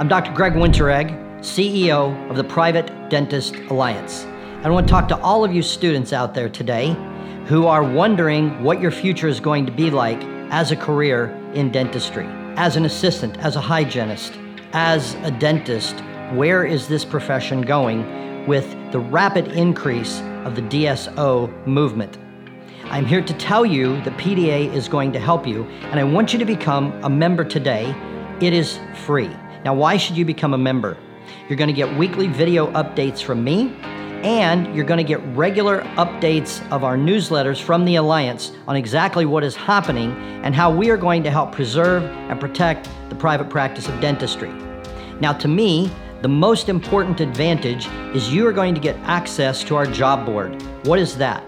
I'm Dr. Greg Winteregg, CEO of the Private Dentist Alliance. I want to talk to all of you students out there today who are wondering what your future is going to be like as a career in dentistry, as an assistant, as a hygienist, as a dentist. Where is this profession going with the rapid increase of the DSO movement? I'm here to tell you that PDA is going to help you, and I want you to become a member today. It is free. Now, why should you become a member? You're going to get weekly video updates from me, and you're going to get regular updates of our newsletters from the Alliance on exactly what is happening and how we are going to help preserve and protect the private practice of dentistry. Now, to me, the most important advantage is you are going to get access to our job board. What is that?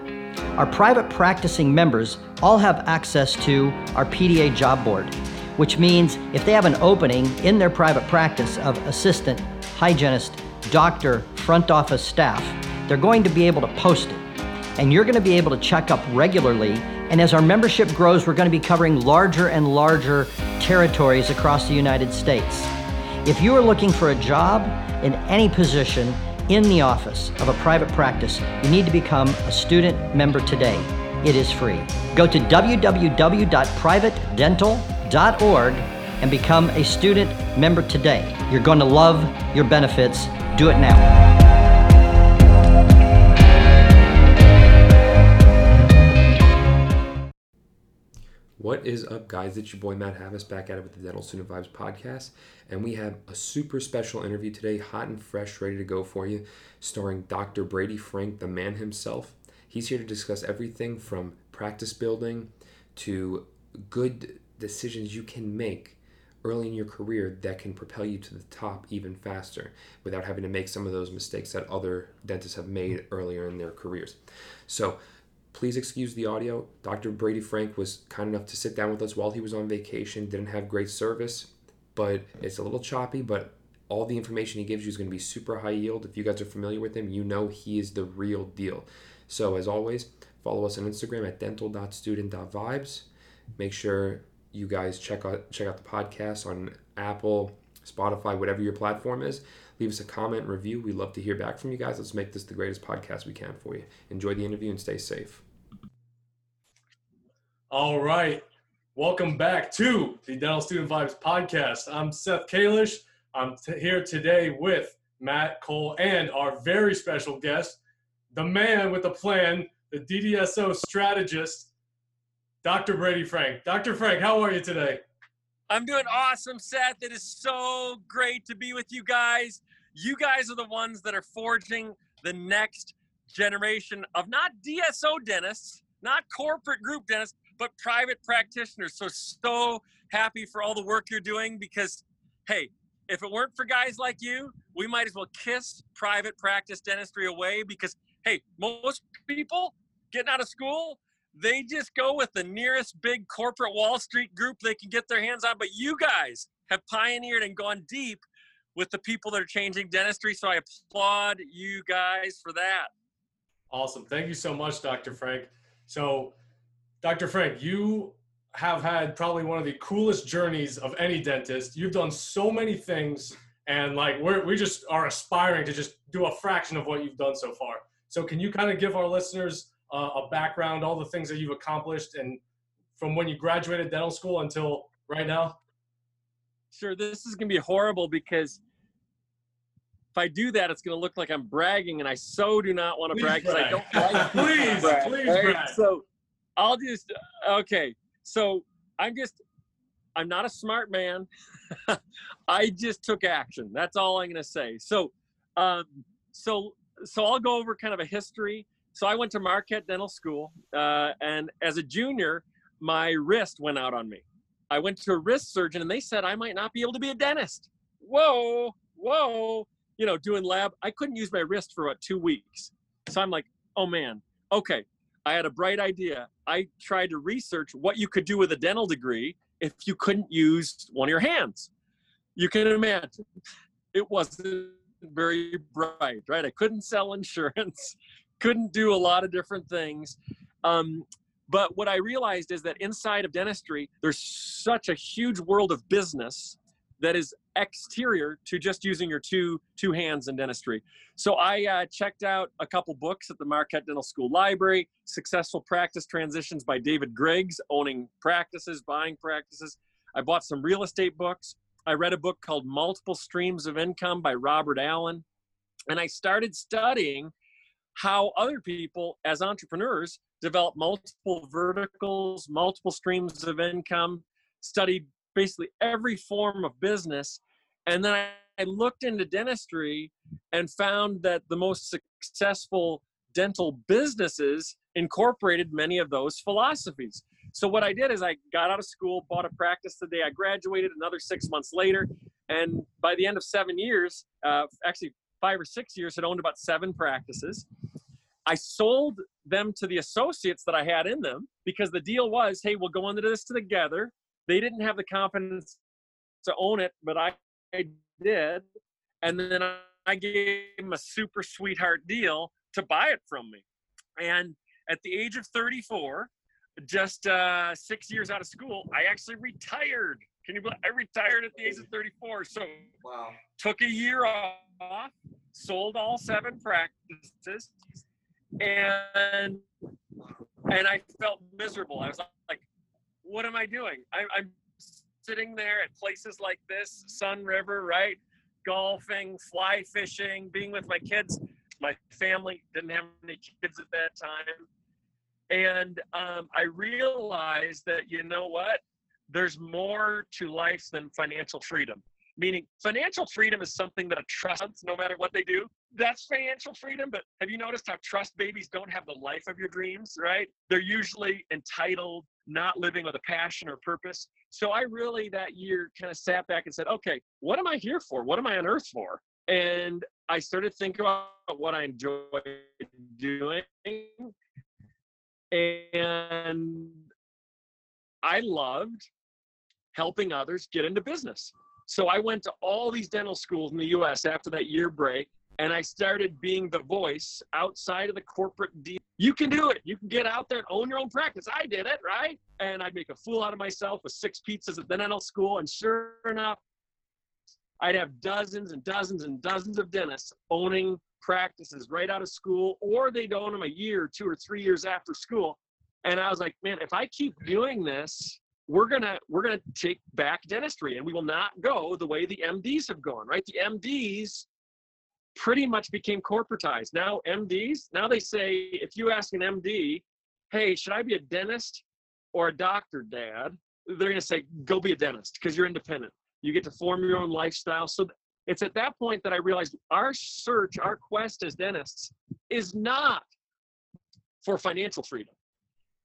Our private practicing members all have access to our PDA job board, which means if they have an opening in their private practice of assistant, hygienist, doctor, front office staff, they're going to be able to post it. And you're going to be able to check up regularly. And as our membership grows, we're going to be covering larger and larger territories across the United States. If you are looking for a job in any position in the office of a private practice, you need to become a student member today. It is free. Go to www.privatedental.org and become a student member today. You're going to love your benefits. Do it now. What is up, guys? It's your boy Matt Havis back at it with the Dental Student Vibes podcast, and we have a super special interview today, hot and fresh, ready to go for you, starring Dr. Brady Frank, the man himself. He's here to discuss everything from practice building to good decisions you can make early in your career that can propel you to the top even faster without having to make some of those mistakes that other dentists have made earlier in their careers. So, please excuse the audio. Dr. Brady Frank was kind enough to sit down with us while he was on vacation. Didn't have great service, but it's a little choppy, but all the information he gives you is going to be super high yield. If you guys are familiar with him, you know he is the real deal. So as always, follow us on Instagram at dental.student.vibes. Make sure you guys check out the podcast on Apple, Spotify, whatever your platform is. Leave us a comment, review. We'd love to hear back from you guys. Let's make this the greatest podcast we can for you. Enjoy the interview and stay safe. All right. Welcome back to the Dental Student Vibes podcast. I'm Seth Kalish. I'm here today with Matt Cole and our very special guest, the man with the plan, the DDSO strategist, Dr. Brady Frank. Dr. Frank, how are you today? I'm doing awesome, Seth. It is so great to be with you guys. You guys are the ones that are forging the next generation of not DSO dentists, not corporate group dentists, but private practitioners. So happy for all the work you're doing because, hey, if it weren't for guys like you, we might as well kiss private practice dentistry away because, hey, most people getting out of school, they just go with the nearest big corporate Wall Street group they can get their hands on. But you guys have pioneered and gone deep with the people that are changing dentistry. So I applaud you guys for that. Awesome. Thank you so much, Dr. Frank. So, Dr. Frank, you have had probably one of the coolest journeys of any dentist. You've done so many things, and like we just are aspiring to just do a fraction of what you've done so far. So can you kind of give our listeners a background, all the things that you've accomplished, and from when you graduated dental school until right now? Sure, this is going to be horrible because if I do that, it's going to look like I'm bragging, and I so do not want to brag because I don't like Please brag. So I'll just, okay. So I'm not a smart man. I just took action. That's all I'm going to say. So, I'll go over kind of a history. So I went to Marquette Dental School, and as a junior, my wrist went out on me. I went to a wrist surgeon, and they said I might not be able to be a dentist. Whoa, you know, doing lab. I couldn't use my wrist for about 2 weeks. So I'm like, oh, man, okay. I had a bright idea. I tried to research what you could do with a dental degree if you couldn't use one of your hands. You can imagine. It wasn't very bright, right? I couldn't sell insurance. Couldn't do a lot of different things. But what I realized is that inside of dentistry, there's such a huge world of business that is exterior to just using your two hands in dentistry. So I checked out a couple books at the Marquette Dental School Library, Successful Practice Transitions by David Greggs, Owning Practices, Buying Practices. I bought some real estate books. I read a book called Multiple Streams of Income by Robert Allen. And I started studying how other people as entrepreneurs develop multiple verticals, multiple streams of income, studied basically every form of business. And then I looked into dentistry and found that the most successful dental businesses incorporated many of those philosophies. So what I did is I got out of school, bought a practice the day I graduated, another 6 months later. And by the end of 7 years, actually 5 or 6 years, had owned about 7 practices. I sold them to the associates that I had in them because the deal was, hey, we'll go into this together. They didn't have the confidence to own it, but I did. And then I gave them a super sweetheart deal to buy it from me. And at the age of 34, just 6 years out of school, I actually retired. Can you believe I retired at the age of 34? So wow. Took a year off, sold all 7 practices, and I felt miserable. I was like, what am I doing? I'm sitting there at places like this, Sun River, right? Golfing, fly fishing, being with my kids. My family didn't have any kids at that time. And I realized that, you know what? There's more to life than financial freedom. Meaning financial freedom is something that a trust, no matter what they do, that's financial freedom. But have you noticed how trust babies don't have the life of your dreams, right? They're usually entitled, not living with a passion or purpose. So I really that year kind of sat back and said, okay, what am I here for? What am I on earth for? And I started thinking about what I enjoy doing. And I loved helping others get into business. So I went to all these dental schools in the US after that year break, and I started being the voice outside of the corporate deal. You can do it. You can get out there and own your own practice. I did it, right? And I'd make a fool out of myself with 6 pizzas at the dental school. And sure enough, I'd have dozens and dozens and dozens of dentists owning practices right out of school, or they'd own them a year, 2 or 3 years after school. And I was like, man, if I keep doing this, we're gonna take back dentistry, and we will not go the way the MDs have gone, right? The MDs pretty much became corporatized. Now MDs, now they say, if you ask an MD, hey, should I be a dentist or a doctor, Dad? They're gonna say, go be a dentist, because you're independent. You get to form your own lifestyle. So it's at that point that I realized our search, our quest as dentists is not for financial freedom.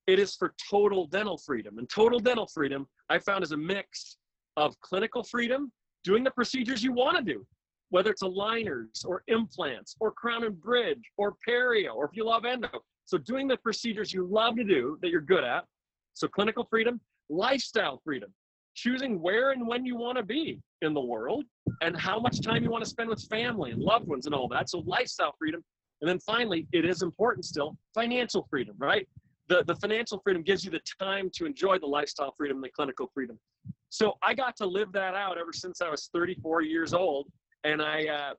It is for total dental freedom. And total dental freedom, I found, is a mix of clinical freedom, doing the procedures you want to do, whether it's aligners or implants or crown and bridge or perio, or if you love endo. So doing the procedures you love to do that you're good at. So clinical freedom, lifestyle freedom, choosing where and when you want to be in the world and how much time you want to spend with family and loved ones and all that. So lifestyle freedom. And then finally, it is important still, financial freedom, right? The financial freedom gives you the time to enjoy the lifestyle freedom and the clinical freedom. So I got to live that out ever since I was 34 years old. And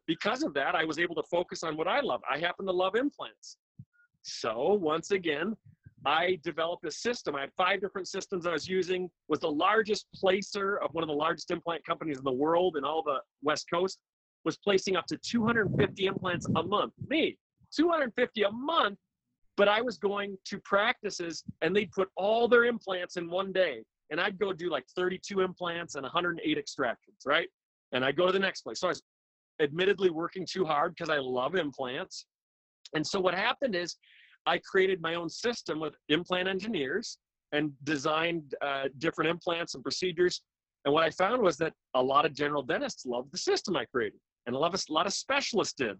because of that, I was able to focus on what I love. I happen to love implants. So once again, I developed a system. I had 5 different systems I was using, was the largest placer of one of the largest implant companies in the world and all the West Coast, was placing up to 250 implants a month. Me, 250 a month. But I was going to practices and they'd put all their implants in one day. And I'd go do like 32 implants and 108 extractions, right? And I'd go to the next place. So I was admittedly working too hard because I love implants. And so what happened is I created my own system with implant engineers and designed different implants and procedures. And what I found was that a lot of general dentists loved the system I created, and a lot of specialists did.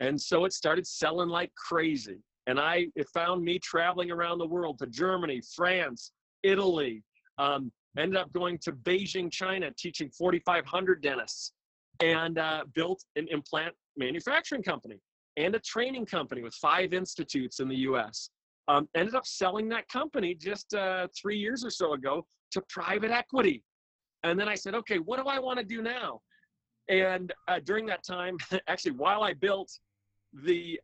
And so it started selling like crazy. And it found me traveling around the world to Germany, France, Italy, ended up going to Beijing, China, teaching 4,500 dentists, and built an implant manufacturing company and a training company with 5 institutes in the US. Ended up selling that company just 3 years or so ago to private equity. And then I said, okay, what do I want to do now? And during that time, actually, while I built the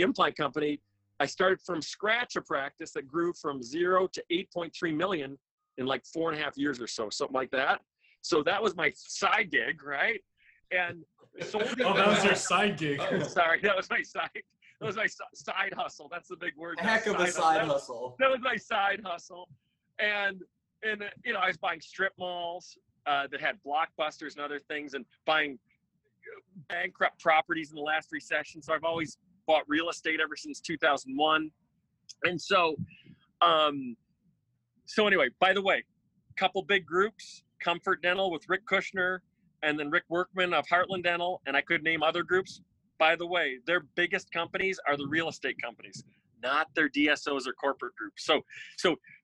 implant company, I started from scratch a practice that grew from 0 to $8.3 million in like 4.5 years or so, something like that. So that was my side gig, right? And so oh, that was your side gig. Oh, sorry, that was my side. That was my side hustle. That's the big word. Heck of a side hustle. That was my side hustle, and you know, I was buying strip malls that had Blockbusters and other things, and buying bankrupt properties in the last recession. So I've always bought real estate ever since 2001, and so, so anyway. By the way, couple big groups: Comfort Dental with Rick Kushner, and then Rick Workman of Heartland Dental, and I could name other groups. By the way, their biggest companies are the real estate companies, not their DSOs or corporate groups. So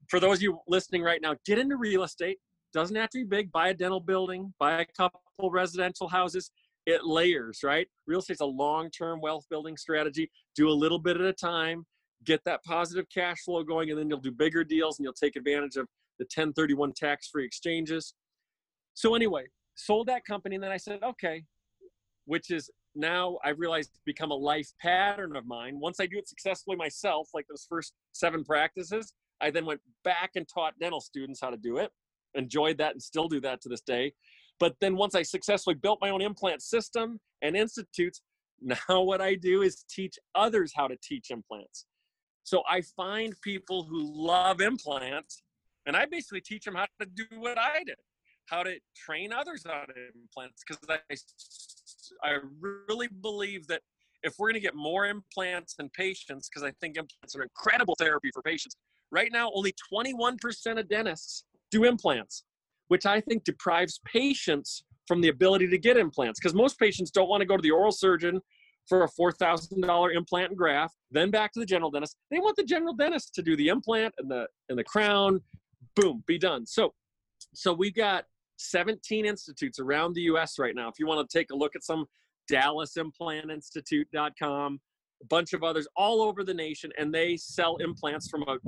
for those of you listening right now, get into real estate. Doesn't have to be big. Buy a dental building, buy a couple residential houses. It layers, right? Real estate's a long-term wealth building strategy. Do a little bit at a time, get that positive cash flow going, and then you'll do bigger deals and you'll take advantage of the 1031 tax-free exchanges. So anyway, sold that company, and then I said, okay, which is now I've realized become a life pattern of mine. Once I do it successfully myself, like those first 7 practices, I then went back and taught dental students how to do it, enjoyed that and still do that to this day. But then once I successfully built my own implant system and institutes, now what I do is teach others how to teach implants. So I find people who love implants, and I basically teach them how to do what I did. How to train others on implants, because I really believe that if we're going to get more implants and patients, because I think implants are an incredible therapy for patients. Right now, only 21% of dentists do implants, which I think deprives patients from the ability to get implants, because most patients don't want to go to the oral surgeon for a $4,000 implant and graft, then back to the general dentist. They want the general dentist to do the implant and the crown, boom, be done. So we've got 17 institutes around the U.S. right now. If you want to take a look at some, DallasImplantInstitute.com, a bunch of others all over the nation, and they sell implants from a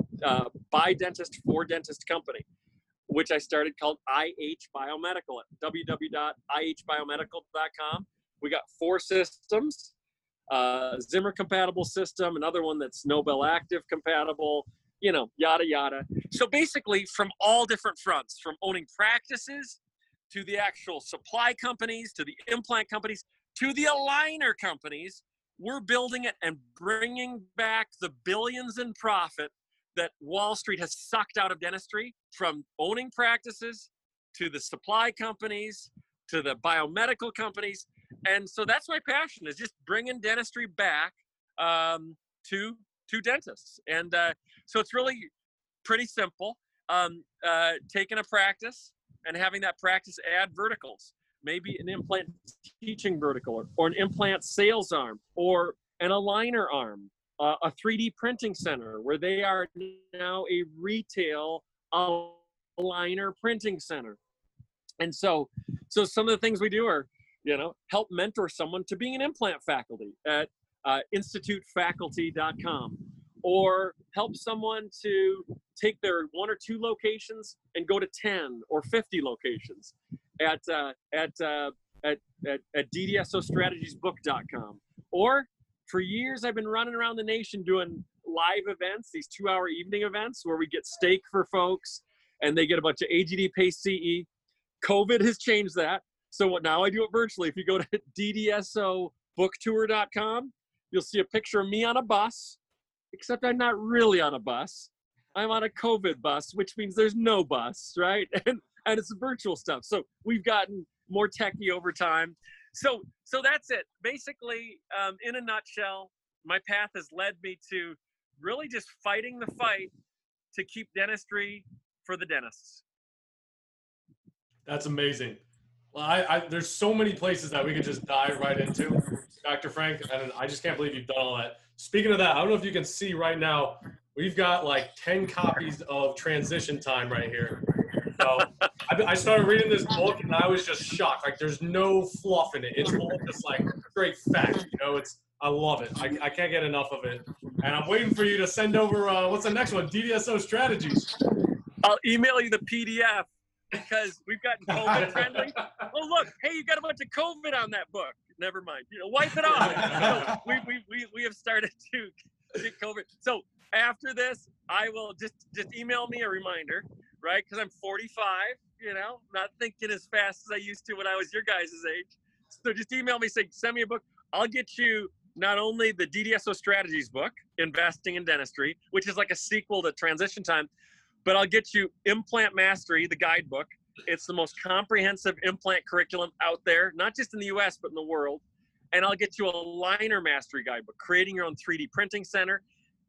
by dentist for dentist company, which I started called IH Biomedical at www.ihbiomedical.com. We got 4 systems, Zimmer compatible system, another one that's Nobel Active compatible, you know, yada, yada. So basically from all different fronts, from owning practices to the actual supply companies, to the implant companies, to the aligner companies, we're building it and bringing back the billions in profit that Wall Street has sucked out of dentistry, from owning practices to the supply companies, to the biomedical companies. And so that's my passion, is just bringing dentistry back to dentists. And so it's really pretty simple, taking a practice and having that practice add verticals, maybe an implant teaching vertical or an implant sales arm or an aligner arm, a 3D printing center where they are now a retail aligner printing center. And so some of the things we do are, you know, help mentor someone to being an implant faculty at institutefaculty.com, or help someone to take their 1 or 2 locations and go to 10 or 50 locations at ddsostrategiesbook.com. Or for years, I've been running around the nation doing live events, these 2-hour evening events where we get steak for folks and they get a bunch of AGD pay CE. COVID has changed that. So what now I do it virtually. If you go to ddsobooktour.com, you'll see a picture of me on a bus, except I'm not really on a bus. I'm on a COVID bus, which means there's no bus, right? And it's virtual stuff. So we've gotten more techie over time. So that's it. Basically, in a nutshell, my path has led me to really just fighting the fight to keep dentistry for the dentists. That's amazing. Well, there's so many places that we could just dive right into, Dr. Frank, and I just can't believe you've done all that. Speaking of that, I don't know if you can see right now, we've got like 10 copies of Transition Time right here. So I started reading this book and I was just shocked. Like, there's no fluff in it. It's all just like straight fact. You know, I love it. I can't get enough of it. And I'm waiting for you to send over, what's the next one? DDSO strategies. I'll email you the PDF because we've gotten COVID friendly. Oh, look, hey, you got a bunch of COVID on that book. Never mind. You know, wipe it off. So we have started to get COVID. So after this, I will just email me a reminder, right? Because I'm 45, you know, not thinking as fast as I used to when I was your guys' age. So just email me, say, send me a book. I'll get you not only the DDSO Strategies book, Investing in Dentistry, which is like a sequel to Transition Time, but I'll get you Implant Mastery, the guidebook. It's the most comprehensive implant curriculum out there, not just in the US, but in the world. And I'll get you a liner mastery guidebook, creating your own 3D printing center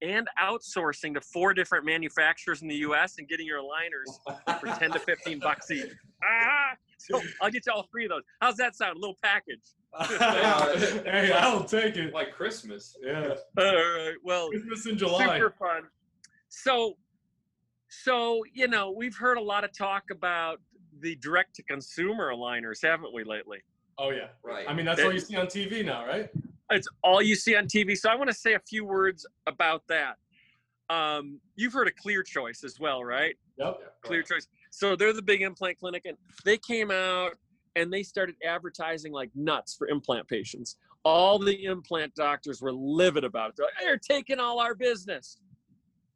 and outsourcing to 4 different manufacturers in the US and getting your liners for 10 to 15 bucks each. Ah! So I'll get you all 3 of those. How's that sound? A little package. Hey, I'll take it. Like Christmas. Yeah. All right. Well, Christmas in July. Super fun. So, you know, we've heard a lot of talk about the direct-to-consumer aligners, haven't we, lately? Oh, yeah. Right. I mean, that's all you see on TV now, right? It's all you see on TV. So I want to say a few words about that. You've heard of Clear Choice as well, right? Yep. Clear Choice. So they're the big implant clinic, and they came out and they started advertising like nuts for implant patients. All the implant doctors were livid about it. They're like, they're taking all our business.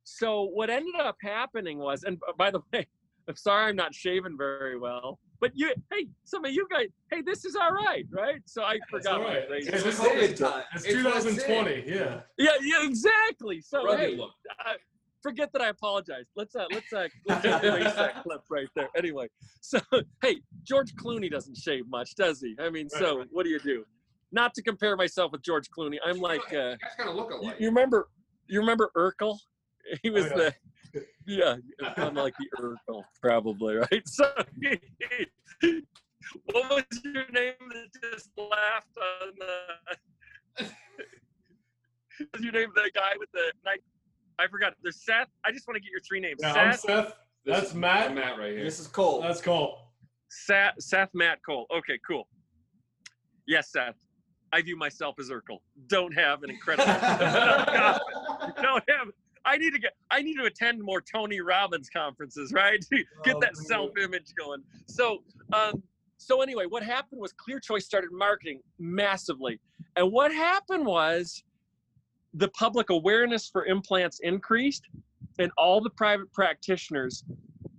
So what ended up happening was, and by the way, I'm sorry I'm not shaving very well, but you, hey, some of you guys, hey, this is all right, right? So I forgot. Right. It's COVID time. It's 2020, yeah. Yeah, exactly. So hey, forget that I apologize. Let's erase that clip right there. Anyway, so hey, George Clooney doesn't shave much, does he? I mean, so what do you do? Not to compare myself with George Clooney, I'm like, you guys kind of look alike. You remember Urkel? He was I'm like the Urkel, probably, right? So, what was your name that just laughed on the, what was your name, the guy with the, I forgot, there's Seth, I just want to get your 3 names. Yeah, Seth, I'm Seth, that's Matt. I'm Matt right here. This is Cole. That's Cole. Seth, Matt, Cole. Okay, cool. Yes, Seth. I view myself as Urkel. Don't have an incredible, I need to attend more Tony Robbins conferences, right? Get that self-image going. So, so anyway, what happened was Clear Choice started marketing massively. And what happened was the public awareness for implants increased, and all the private practitioners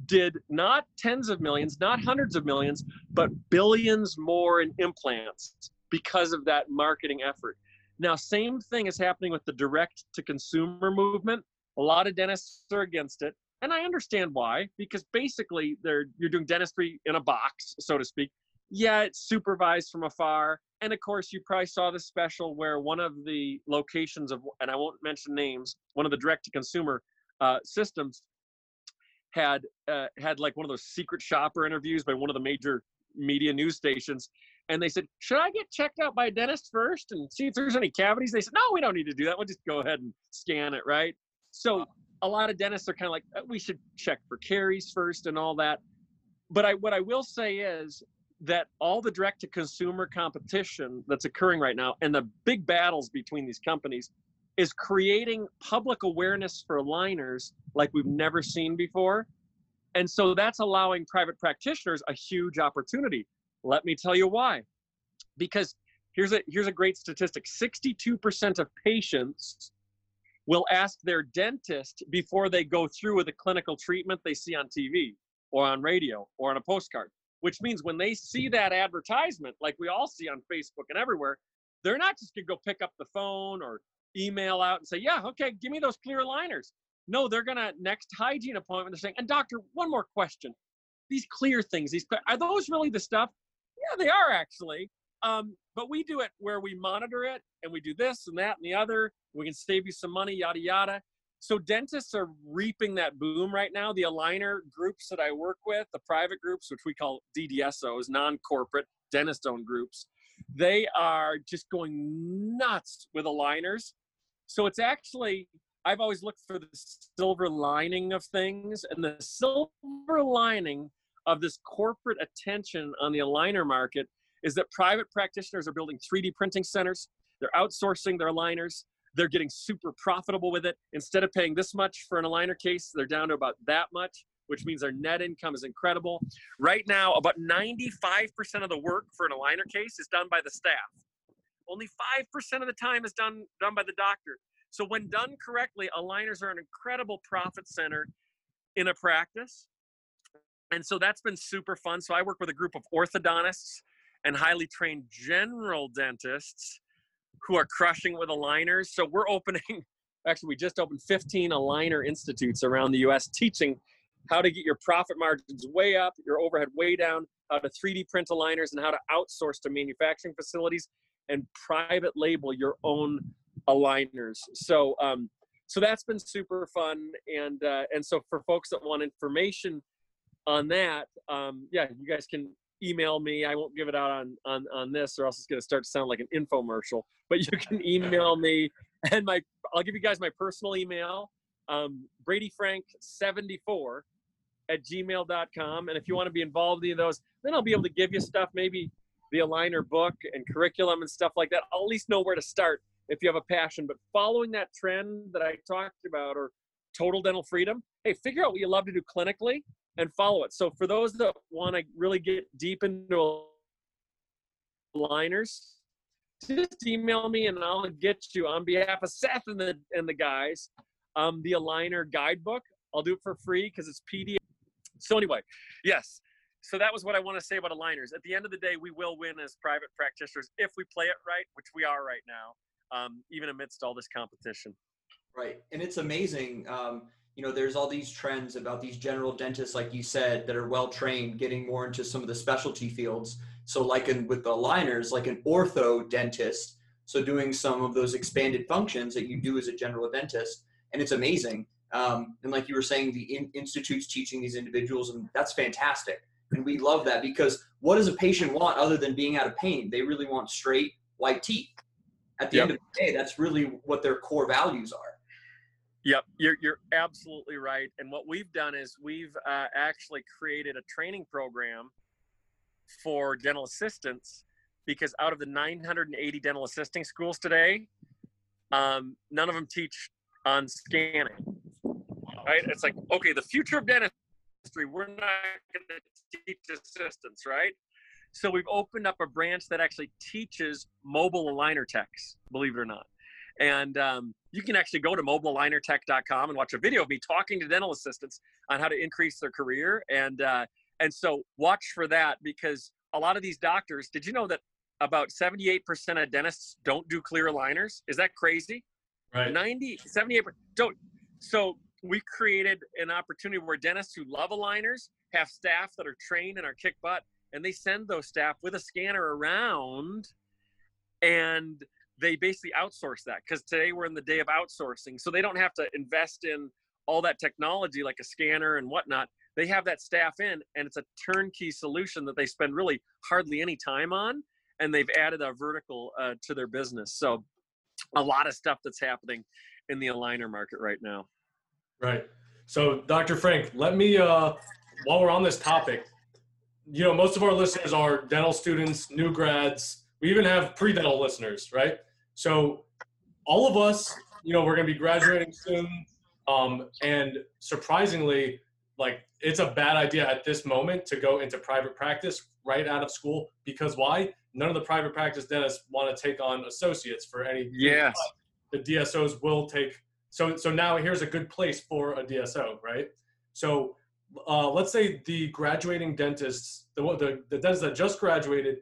did not tens of millions, not hundreds of millions, but billions more in implants because of that marketing effort. Now, same thing is happening with the direct-to-consumer movement. A lot of dentists are against it, and I understand why, because basically you're doing dentistry in a box, so to speak. Yeah, it's supervised from afar, and of course, you probably saw the special where one of the locations of, and I won't mention names, one of the direct-to-consumer systems had like one of those secret shopper interviews by one of the major media news stations. And they said, should I get checked out by a dentist first and see if there's any cavities? They said, no, we don't need to do that. We'll just go ahead and scan it, right? So a lot of dentists are kind of like, we should check for caries first and all that. But what I will say is that all the direct-to-consumer competition that's occurring right now and the big battles between these companies is creating public awareness for aligners like we've never seen before. And so that's allowing private practitioners a huge opportunity. Let me tell you why. Because here's a great statistic. 62% of patients will ask their dentist before they go through with a clinical treatment they see on TV or on radio or on a postcard, which means when they see that advertisement, like we all see on Facebook and everywhere, they're not just going to go pick up the phone or email out and say, yeah, okay, give me those clear aligners. No, they're going to next hygiene appointment. They're saying, and doctor, one more question. These clear things, are those really the stuff? Yeah, they are actually, but we do it where we monitor it and we do this and that and the other. We can save you some money, yada, yada. So dentists are reaping that boom right now. The aligner groups that I work with, the private groups, which we call DDSOs, non-corporate dentist-owned groups, they are just going nuts with aligners. So it's actually, I've always looked for the silver lining of things, and the silver lining of this corporate attention on the aligner market is that private practitioners are building 3D printing centers. They're outsourcing their aligners. They're getting super profitable with it. Instead of paying this much for an aligner case, they're down to about that much. which means their net income is incredible. Right now, about 95% of the work for an aligner case is done by the staff. Only 5% of the time is done by the doctor. So when done correctly, aligners are an incredible profit center in a practice. And so that's been super fun. So I work with a group of orthodontists and highly trained general dentists who are crushing with aligners. So we're opening, actually we just opened 15 aligner institutes around the US, teaching how to get your profit margins way up, your overhead way down, how to 3D print aligners, and how to outsource to manufacturing facilities and private label your own aligners. So so that's been super fun. And so for folks that want information on that, yeah, you guys can email me. I won't give it out on this, or else it's going to start to sound like an infomercial, but you can email me, and my, I'll give you guys my personal email, bradyfrank74@gmail.com. And if you want to be involved in any of those, then I'll be able to give you stuff, maybe the aligner book and curriculum and stuff like that. I'll at least know where to start if you have a passion. But following that trend that I talked about, or total dental freedom, hey, figure out what you love to do clinically and follow it. So for those that want to really get deep into aligners, just email me and I'll get you, on behalf of Seth and the guys, the aligner guidebook. I'll do it for free because it's PDF. So anyway, yes. So that was what I want to say about aligners. At the end of the day, we will win as private practitioners if we play it right, which we are right now, even amidst all this competition. Right. And it's amazing. You know, there's all these trends about these general dentists, like you said, that are well-trained, getting more into some of the specialty fields. So like in, with the aligners, like an ortho dentist. So doing some of those expanded functions that you do as a general dentist. And it's amazing. And like you were saying, the institute's teaching these individuals, and that's fantastic. And we love that, because what does a patient want other than being out of pain? They really want straight, white teeth. At the end of the day, that's really what their core values are. Yep, you're absolutely right. And what we've done is we've actually created a training program for dental assistants, because out of the 980 dental assisting schools today, none of them teach on scanning. Right? It's like, okay, the future of dentistry, we're not going to teach assistants, right? So we've opened up a branch that actually teaches mobile aligner techs, believe it or not. And you can actually go to mobilelinertech.com and watch a video of me talking to dental assistants on how to increase their career. And so watch for that, because a lot of these doctors, did you know that about 78% of dentists don't do clear aligners? Is that crazy? Right. 78% don't. So we created an opportunity where dentists who love aligners have staff that are trained and are kick butt, and they send those staff with a scanner around, and they basically outsource that, because today we're in the day of outsourcing. So they don't have to invest in all that technology like a scanner and whatnot. They have that staff in, and it's a turnkey solution that they spend really hardly any time on. And they've added a vertical to their business. So a lot of stuff that's happening in the aligner market right now. Right. So Dr. Frank, let me, while we're on this topic, you know, most of our listeners are dental students, new grads. We even have pre-dental listeners, right? So all of us, you know, we're going to be graduating soon. And surprisingly, like, it's a bad idea at this moment to go into private practice right out of school, because why? None of the private practice dentists want to take on associates for any. Yes. The DSOs will take. So now here's a good place for a DSO, right? So let's say the graduating dentists, the dentists that just graduated,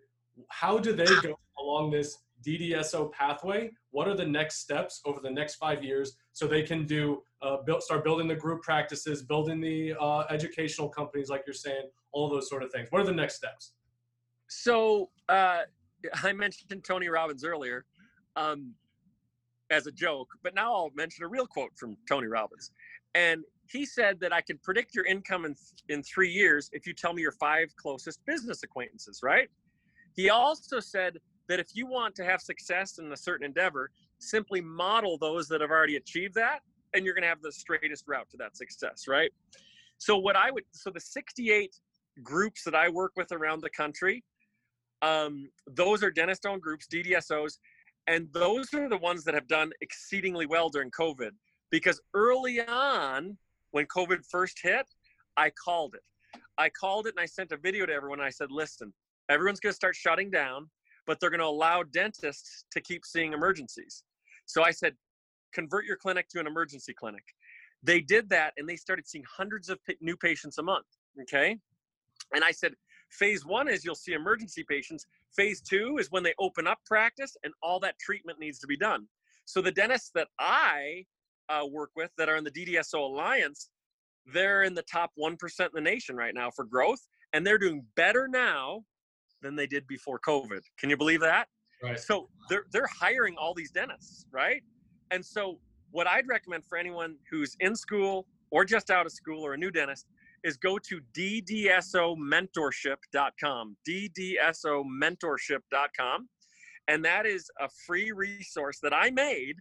how do they go along this DDSO pathway? What are the next steps over the next 5 years so they can do start building the group practices, building the educational companies, like you're saying, all those sort of things? What are the next steps? So I mentioned Tony Robbins earlier as a joke, but now I'll mention a real quote from Tony Robbins. And he said that I can predict your income in 3 years if you tell me your 5 closest business acquaintances, right? He also said that if you want to have success in a certain endeavor, simply model those that have already achieved that, and you're going to have the straightest route to that success, right? So what I would, so the 68 groups that I work with around the country, those are dentist-owned groups, DDSOs, and those are the ones that have done exceedingly well during COVID, because early on when COVID first hit, I called it. I called it and I sent a video to everyone. And I said, listen, everyone's going to start shutting down, but they're going to allow dentists to keep seeing emergencies. So I said, convert your clinic to an emergency clinic. They did that and they started seeing hundreds of new patients a month. Okay. And I said, phase one is you'll see emergency patients. Phase two is when they open up practice and all that treatment needs to be done. So the dentists that I work with that are in the DDSO Alliance, they're in the top 1% in the nation right now for growth. And they're doing better now than they did before COVID. Can you believe that? Right. So they're hiring all these dentists, right? And so what I'd recommend for anyone who's in school or just out of school or a new dentist is go to ddsomentorship.com, ddsomentorship.com. And that is a free resource that I made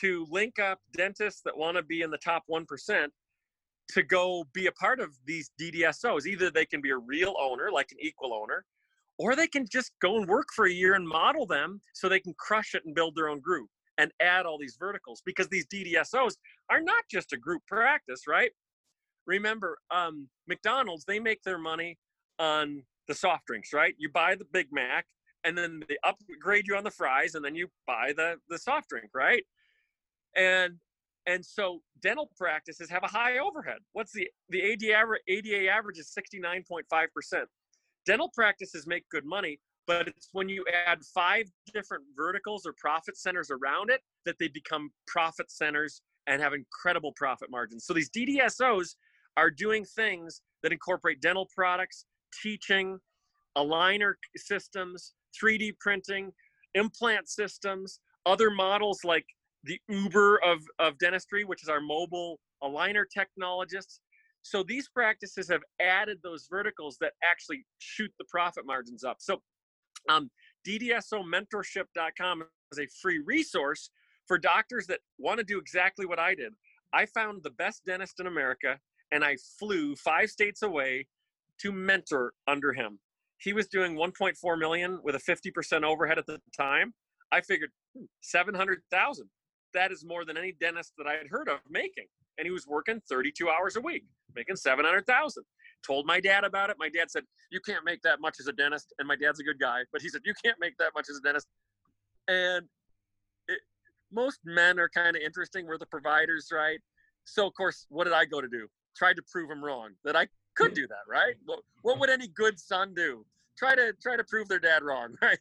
to link up dentists that want to be in the top 1% to go be a part of these DDSOs. Either they can be a real owner, like an equal owner, or they can just go and work for a year and model them so they can crush it and build their own group and add all these verticals, because these DDSOs are not just a group practice, right? Remember, McDonald's, they make their money on the soft drinks, right? You buy the Big Mac and then they upgrade you on the fries and then you buy the soft drink, right? And so dental practices have a high overhead. What's the ADA average is 69.5%. Dental practices make good money, but it's when you add 5 different verticals or profit centers around it that they become profit centers and have incredible profit margins. So these DDSOs are doing things that incorporate dental products, teaching, aligner systems, 3D printing, implant systems, other models like the Uber of dentistry, which is our mobile aligner technologists. So these practices have added those verticals that actually shoot the profit margins up. So DDSOmentorship.com is a free resource for doctors that want to do exactly what I did. I found the best dentist in America and I flew 5 states away to mentor under him. He was doing 1.4 million with a 50% overhead at the time. I figured 700,000. That is more than any dentist that I had heard of making. And he was working 32 hours a week, making 700,000. Told my dad about it. My dad said, you can't make that much as a dentist. And my dad's a good guy, but he said, you can't make that much as a dentist. And most men are kind of interesting. We're the providers, right? So of course, what did I go to do? Tried to prove him wrong, that I could do that, right? What would any good son do? Try to prove their dad wrong, right?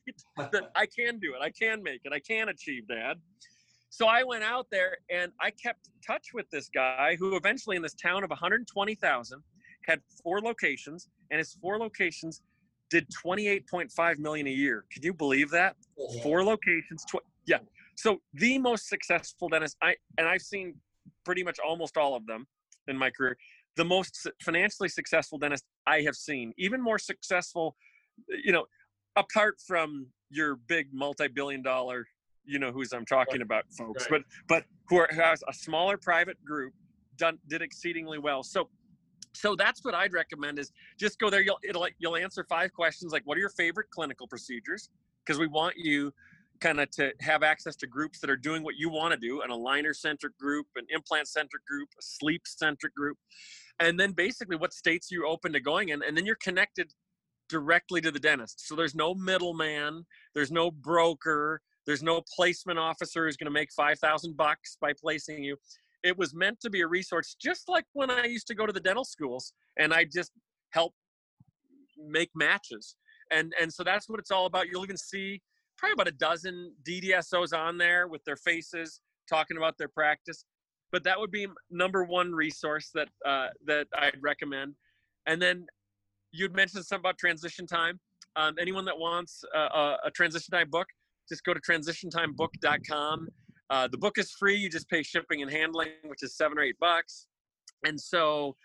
That I can do it. I can make it. I can achieve, Dad. So I went out there and I kept in touch with this guy who eventually, in this town of 120,000, had 4 locations, and his 4 locations did 28.5 million a year. Can you believe that? Yeah. 4 locations. Yeah. So the most successful dentist, I've seen pretty much almost all of them in my career, the most financially successful dentist I have seen, even more successful, you know, apart from your big multi-billion dollar, you know, who's I'm talking about, folks, right. but who has a smaller private group, did exceedingly well. So that's what I'd recommend is just go there. You'll answer 5 questions. Like, what are your favorite clinical procedures? Because we want you kind of to have access to groups that are doing what you want to do, an aligner centric group, an implant centric group, a sleep centric group. And then basically what states you're open to going in, and then you're connected directly to the dentist. So there's no middleman, there's no broker, there's no placement officer who's going to make $5,000 by placing you. It was meant to be a resource, just like when I used to go to the dental schools and I just help make matches. And so that's what it's all about. You'll even see probably about 12 DDSOs on there with their faces talking about their practice. But that would be #1 resource that I'd recommend. And then you'd mentioned something about transition time. Anyone that wants a transition time book, just go to transitiontimebook.com. The book is free. You just pay shipping and handling, which is $7 or $8. And so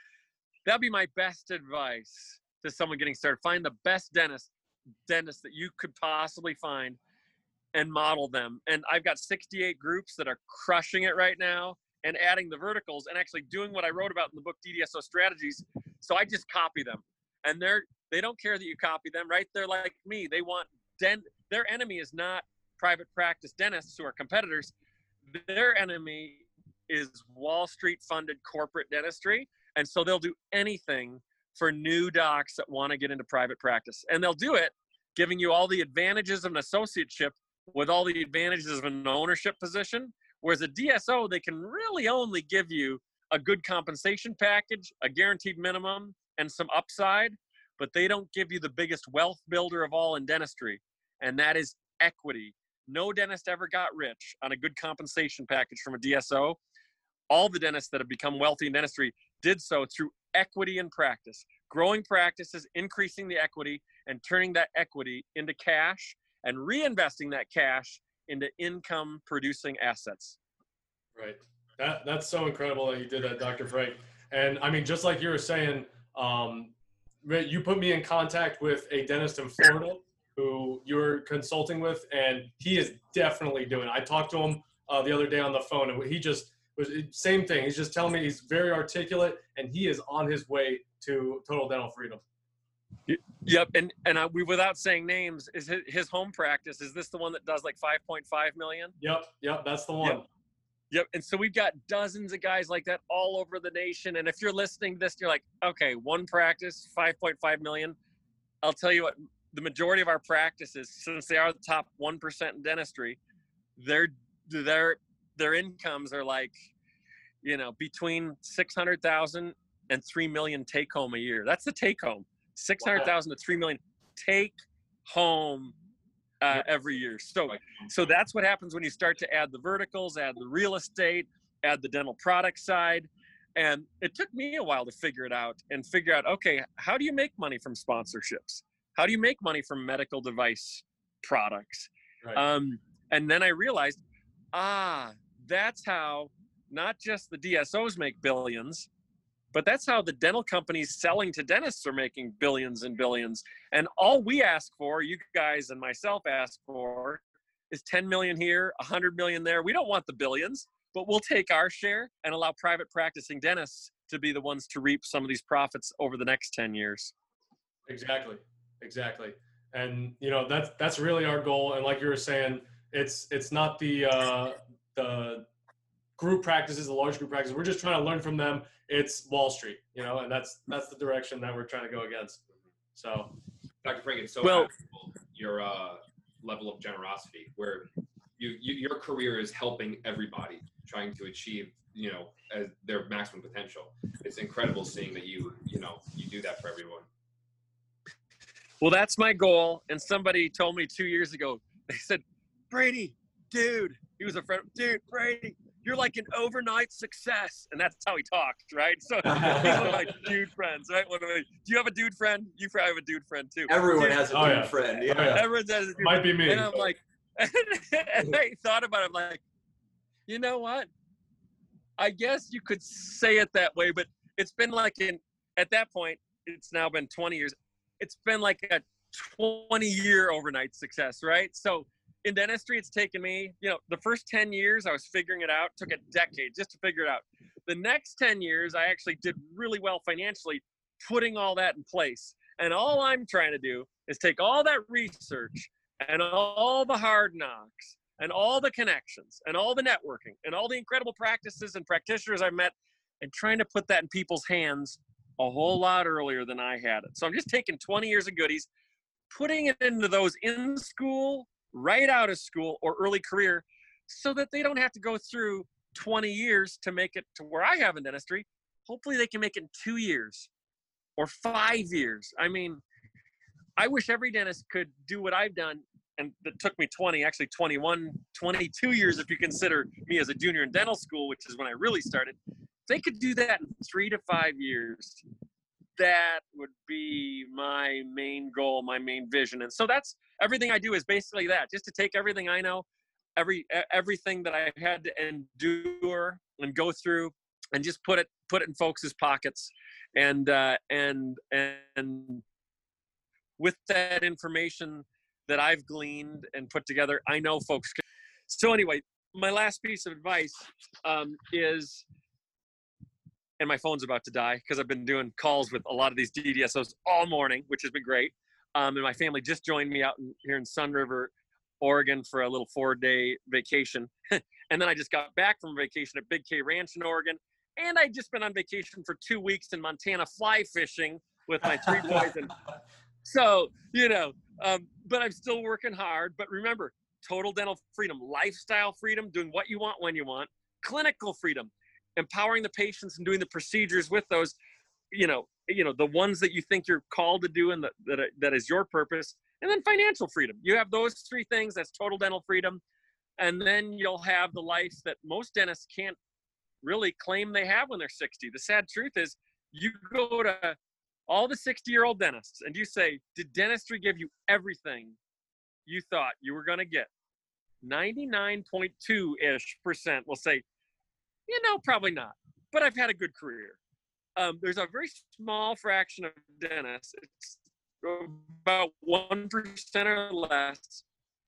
that'd be my best advice to someone getting started. Find the best dentist that you could possibly find and model them. And I've got 68 groups that are crushing it right now and adding the verticals and actually doing what I wrote about in the book, DDSO Strategies. So I just copy them. And they don't care that you copy them, right? They're like me. They want their enemy is not private practice dentists who are competitors. Their enemy is Wall Street funded corporate dentistry. And so they'll do anything for new docs that want to get into private practice. And they'll do it giving you all the advantages of an associateship with all the advantages of an ownership position. Whereas a DSO, they can really only give you a good compensation package, a guaranteed minimum, and some upside, but they don't give you the biggest wealth builder of all in dentistry, and that is equity. No dentist ever got rich on a good compensation package from a DSO. All the dentists that have become wealthy in dentistry did so through equity in practice, growing practices, increasing the equity, and turning that equity into cash and reinvesting that cash into income-producing assets. Right. That's so incredible that you did that, Dr. Frank. And I mean, just like you were saying, you put me in contact with a dentist in Florida who you were consulting with, and he is definitely doing it. I talked to him the other day on the phone, and he just was same thing. He's just telling me he's very articulate, and he is on his way to total dental freedom. Yep, and without saying names, is his home practice, is this the one that does like 5.5 million? Yep, that's the one. Yep, and so we've got dozens of guys like that all over the nation. And if you're listening to this, you're like, okay, one practice, 5.5 million. I'll tell you what, the majority of our practices, since they are the top 1% in dentistry, their incomes are like, you know, between 600,000 and 3 million take home a year. That's the take home. 600,000 to 3 million take home every year. So that's what happens when you start to add the verticals, add the real estate, add the dental product side. And it took me a while to figure it out and figure out, okay, how do you make money from sponsorships? How do you make money from medical device products? Right. And then I realized, that's how not just the DSOs make billions, but that's how the dental companies selling to dentists are making billions and billions. And all we ask for, you guys and myself ask for, is 10 million here, 100 million there. We don't want the billions, but we'll take our share and allow private practicing dentists to be the ones to reap some of these profits over the next 10 years. Exactly. And you know, that's really our goal. And like you were saying, it's not the group practices, the large group practices. We're just trying to learn from them. It's Wall Street, you know, and that's the direction that we're trying to go against. So, Dr. Frank, it's so admirable your level of generosity, where your career is helping everybody trying to achieve, you know, as their maximum potential. It's incredible seeing that you do that for everyone. Well, that's my goal. And somebody told me 2 years ago, they said, Brady, dude, he was a friend, dude, Brady, you're like an overnight success. And that's how he talked, right? So he's one of my dude friends, right? Do you have a dude friend? You probably have a dude friend too. Everyone has a dude friend. Yeah. Oh, yeah. Everyone has a dude friend. Might be me. And I'm like, and I thought about it, I'm like, you know what? I guess you could say it that way, but it's been like at that point, it's now been 20 years. It's been like a 20-year overnight success, right? So in dentistry, it's taken me, you know, the first 10 years I was figuring it out, took a decade just to figure it out. The next 10 years, I actually did really well financially, putting all that in place. And all I'm trying to do is take all that research and all the hard knocks and all the connections and all the networking and all the incredible practices and practitioners I've met and trying to put that in people's hands a whole lot earlier than I had it. So I'm just taking 20 years of goodies, putting it into those in school, right out of school, or early career, so that they don't have to go through 20 years to make it to where I have in dentistry. Hopefully they can make it in 2 years or 5 years. I mean, I wish every dentist could do what I've done, and it took me 22 years if you consider me as a junior in dental school, which is when I really started. If they could do that in 3 to 5 years, that would be my main goal, my main vision. And so that's everything I do is basically that, just to take everything I know, everything that I've had to endure and go through, and just put it in folks' pockets. And with that information that I've gleaned and put together, I know folks can. So anyway, my last piece of advice is, and my phone's about to die because I've been doing calls with a lot of these DDSOs all morning, which has been great. And my family just joined me out here in Sun River, Oregon for a little 4-day vacation. And then I just got back from vacation at Big K Ranch in Oregon. And I'd just been on vacation for 2 weeks in Montana fly fishing with my three boys. And so, you know, but I'm still working hard. But remember, total dental freedom, lifestyle freedom, doing what you want when you want, clinical freedom, empowering the patients and doing the procedures with those, you know, the ones that you think you're called to do and that is your purpose. And then financial freedom. You have those three things, that's total dental freedom. And then you'll have the life that most dentists can't really claim they have when they're 60. The sad truth is you go to all the 60-year-old dentists and you say, did dentistry give you everything you thought you were going to get? 99.2% will say, you know, probably not, but I've had a good career. There's a very small fraction of dentists, it's about 1% or less,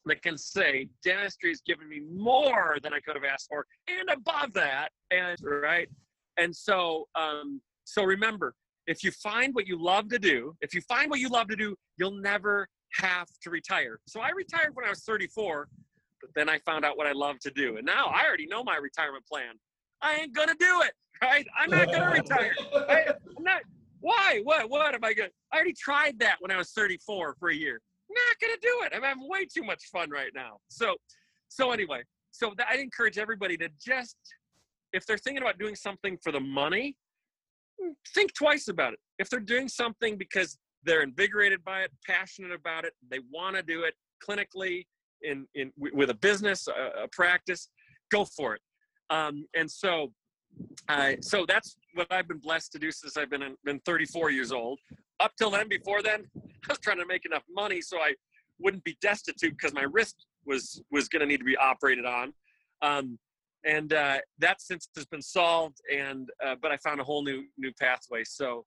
that can say dentistry has given me more than I could have asked for and above that. And right. And so, remember, if you find what you love to do, you'll never have to retire. So I retired when I was 34, but then I found out what I love to do. And now I already know my retirement plan. I ain't going to do it. Right. I'm not going to retire. Why? What am I going to? I already tried that when I was 34 for a year. Not gonna do it. I'm having way too much fun right now. So anyway, I'd encourage everybody to just, if they're thinking about doing something for the money, think twice about it. If they're doing something because they're invigorated by it, passionate about it, they want to do it clinically in with a business, a practice, go for it. So that's what I've been blessed to do since I've been 34 years old. Up till then, before then, I was trying to make enough money so I wouldn't be destitute because my wrist was going to need to be operated on. That since has been solved. But I found a whole new pathway. So,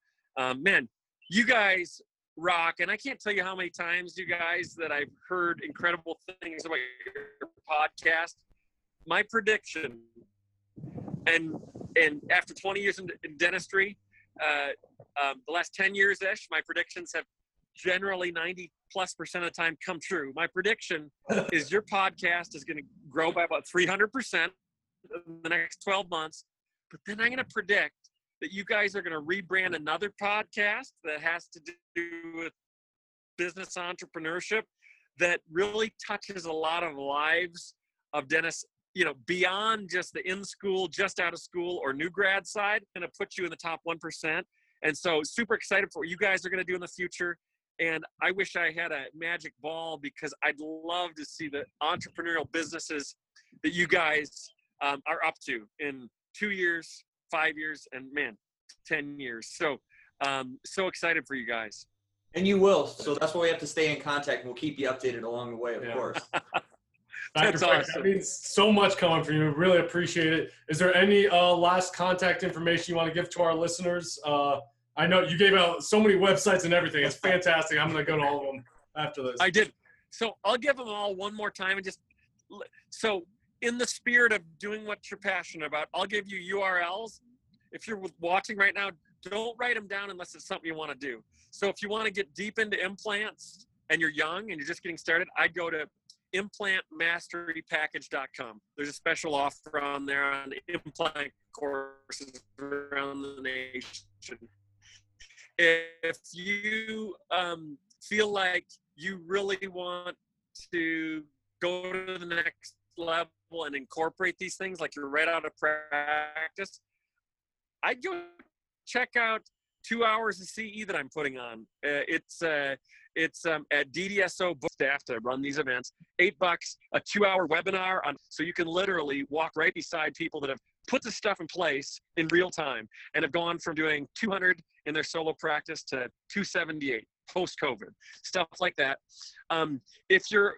man, you guys rock. And I can't tell you how many times, you guys, that I've heard incredible things about your podcast. My prediction, and after 20 years in dentistry, the last 10 years-ish, my predictions have generally 90+% of the time come true. My prediction is your podcast is going to grow by about 300% in the next 12 months. But then I'm going to predict that you guys are going to rebrand another podcast that has to do with business entrepreneurship that really touches a lot of lives of dentists, you know, beyond just the in school, just out of school, or new grad side. I'm going to put you in the top 1%. And so super excited for what you guys are going to do in the future. And I wish I had a magic ball because I'd love to see the entrepreneurial businesses that you guys are up to in 2 years, 5 years, and man, 10 years. So excited for you guys. And you will. So that's why we have to stay in contact. We'll keep you updated along the way, of course. That's Frank, awesome. That means so much coming from you. Really appreciate it. Is there any last contact information you want to give to our listeners? I know you gave out so many websites and everything. It's fantastic. I'm going to go to all of them after this. I did. So I'll give them all one more time. And just so in the spirit of doing what you're passionate about, I'll give you URLs. If you're watching right now, don't write them down unless it's something you want to do. So if you want to get deep into implants and you're young and you're just getting started, I'd go to implantmasterypackage.com. There's a special offer on there on implant courses around the nation. If you feel like you really want to go to the next level and incorporate these things, like you're right out of practice, I'd go check out 2 hours of CE that I'm putting on. It's at DDSO book staff to run these events. $8, a 2-hour webinar on, so you can literally walk right beside people that have put this stuff in place in real time and have gone from doing 200 in their solo practice to 278 post-COVID, stuff like that. If you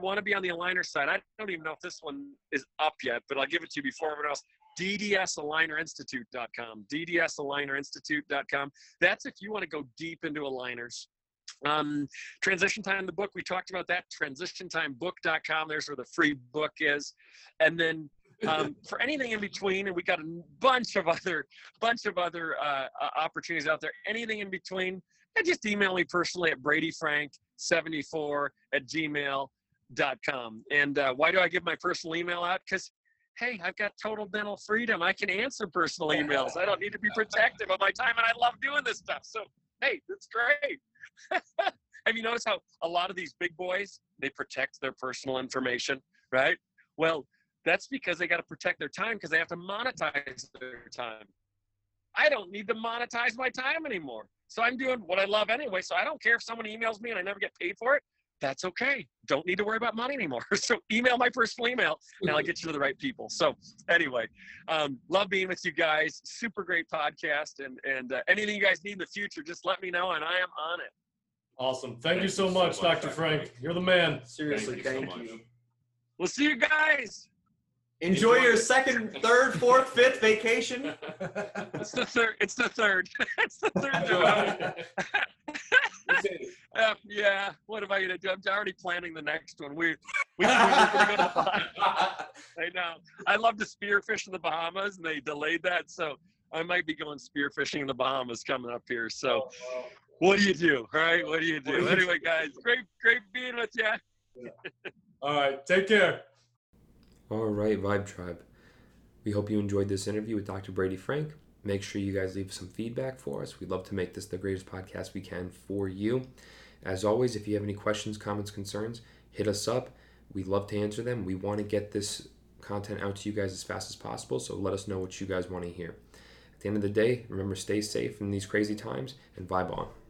want to be on the aligner side, I don't even know if this one is up yet, but I'll give it to you before everyone else. DDSOmetorship.com, ddsometorship.com. That's if you want to go deep into aligners. Transition Time, the book, we talked about that, transitiontimebook.com. There's where the free book is. And then for anything in between, and we got a bunch of other opportunities out there, anything in between, and just email me personally at bradyfrank74@gmail.com. And why do I give my personal email out? Because hey, I've got total dental freedom. I can answer personal emails. I don't need to be protective of my time, and I love doing this stuff. So, hey, that's great. Have you noticed how a lot of these big boys, they protect their personal information, right? Well, that's because they got to protect their time because they have to monetize their time. I don't need to monetize my time anymore. So I'm doing what I love anyway. So I don't care if someone emails me and I never get paid for it. That's okay. Don't need to worry about money anymore. So email my personal email and I'll get you to the right people. So anyway, love being with you guys. Super great podcast. And anything you guys need in the future, just let me know and I am on it. Awesome. Thank you so much, Dr. Frank. You're the man. Seriously, thank you so much. We'll see you guys. Enjoy your second, third, fourth, fifth vacation. It's the third. It's the third. It's the third. Yeah. What am I gonna do? I'm already planning the next one. We gonna go to Bahamas. I know. I love to spearfish in the Bahamas, and they delayed that, so I might be going spearfishing in the Bahamas coming up here. So, wow. What do you do? All right. What do you do? Anyway, guys, great being with you. Yeah. All right. Take care. All right, Vibe Tribe. We hope you enjoyed this interview with Dr. Brady Frank. Make sure you guys leave some feedback for us. We'd love to make this the greatest podcast we can for you. As always, if you have any questions, comments, concerns, hit us up. We'd love to answer them. We want to get this content out to you guys as fast as possible, so let us know what you guys want to hear. At the end of the day, remember, stay safe in these crazy times and vibe on.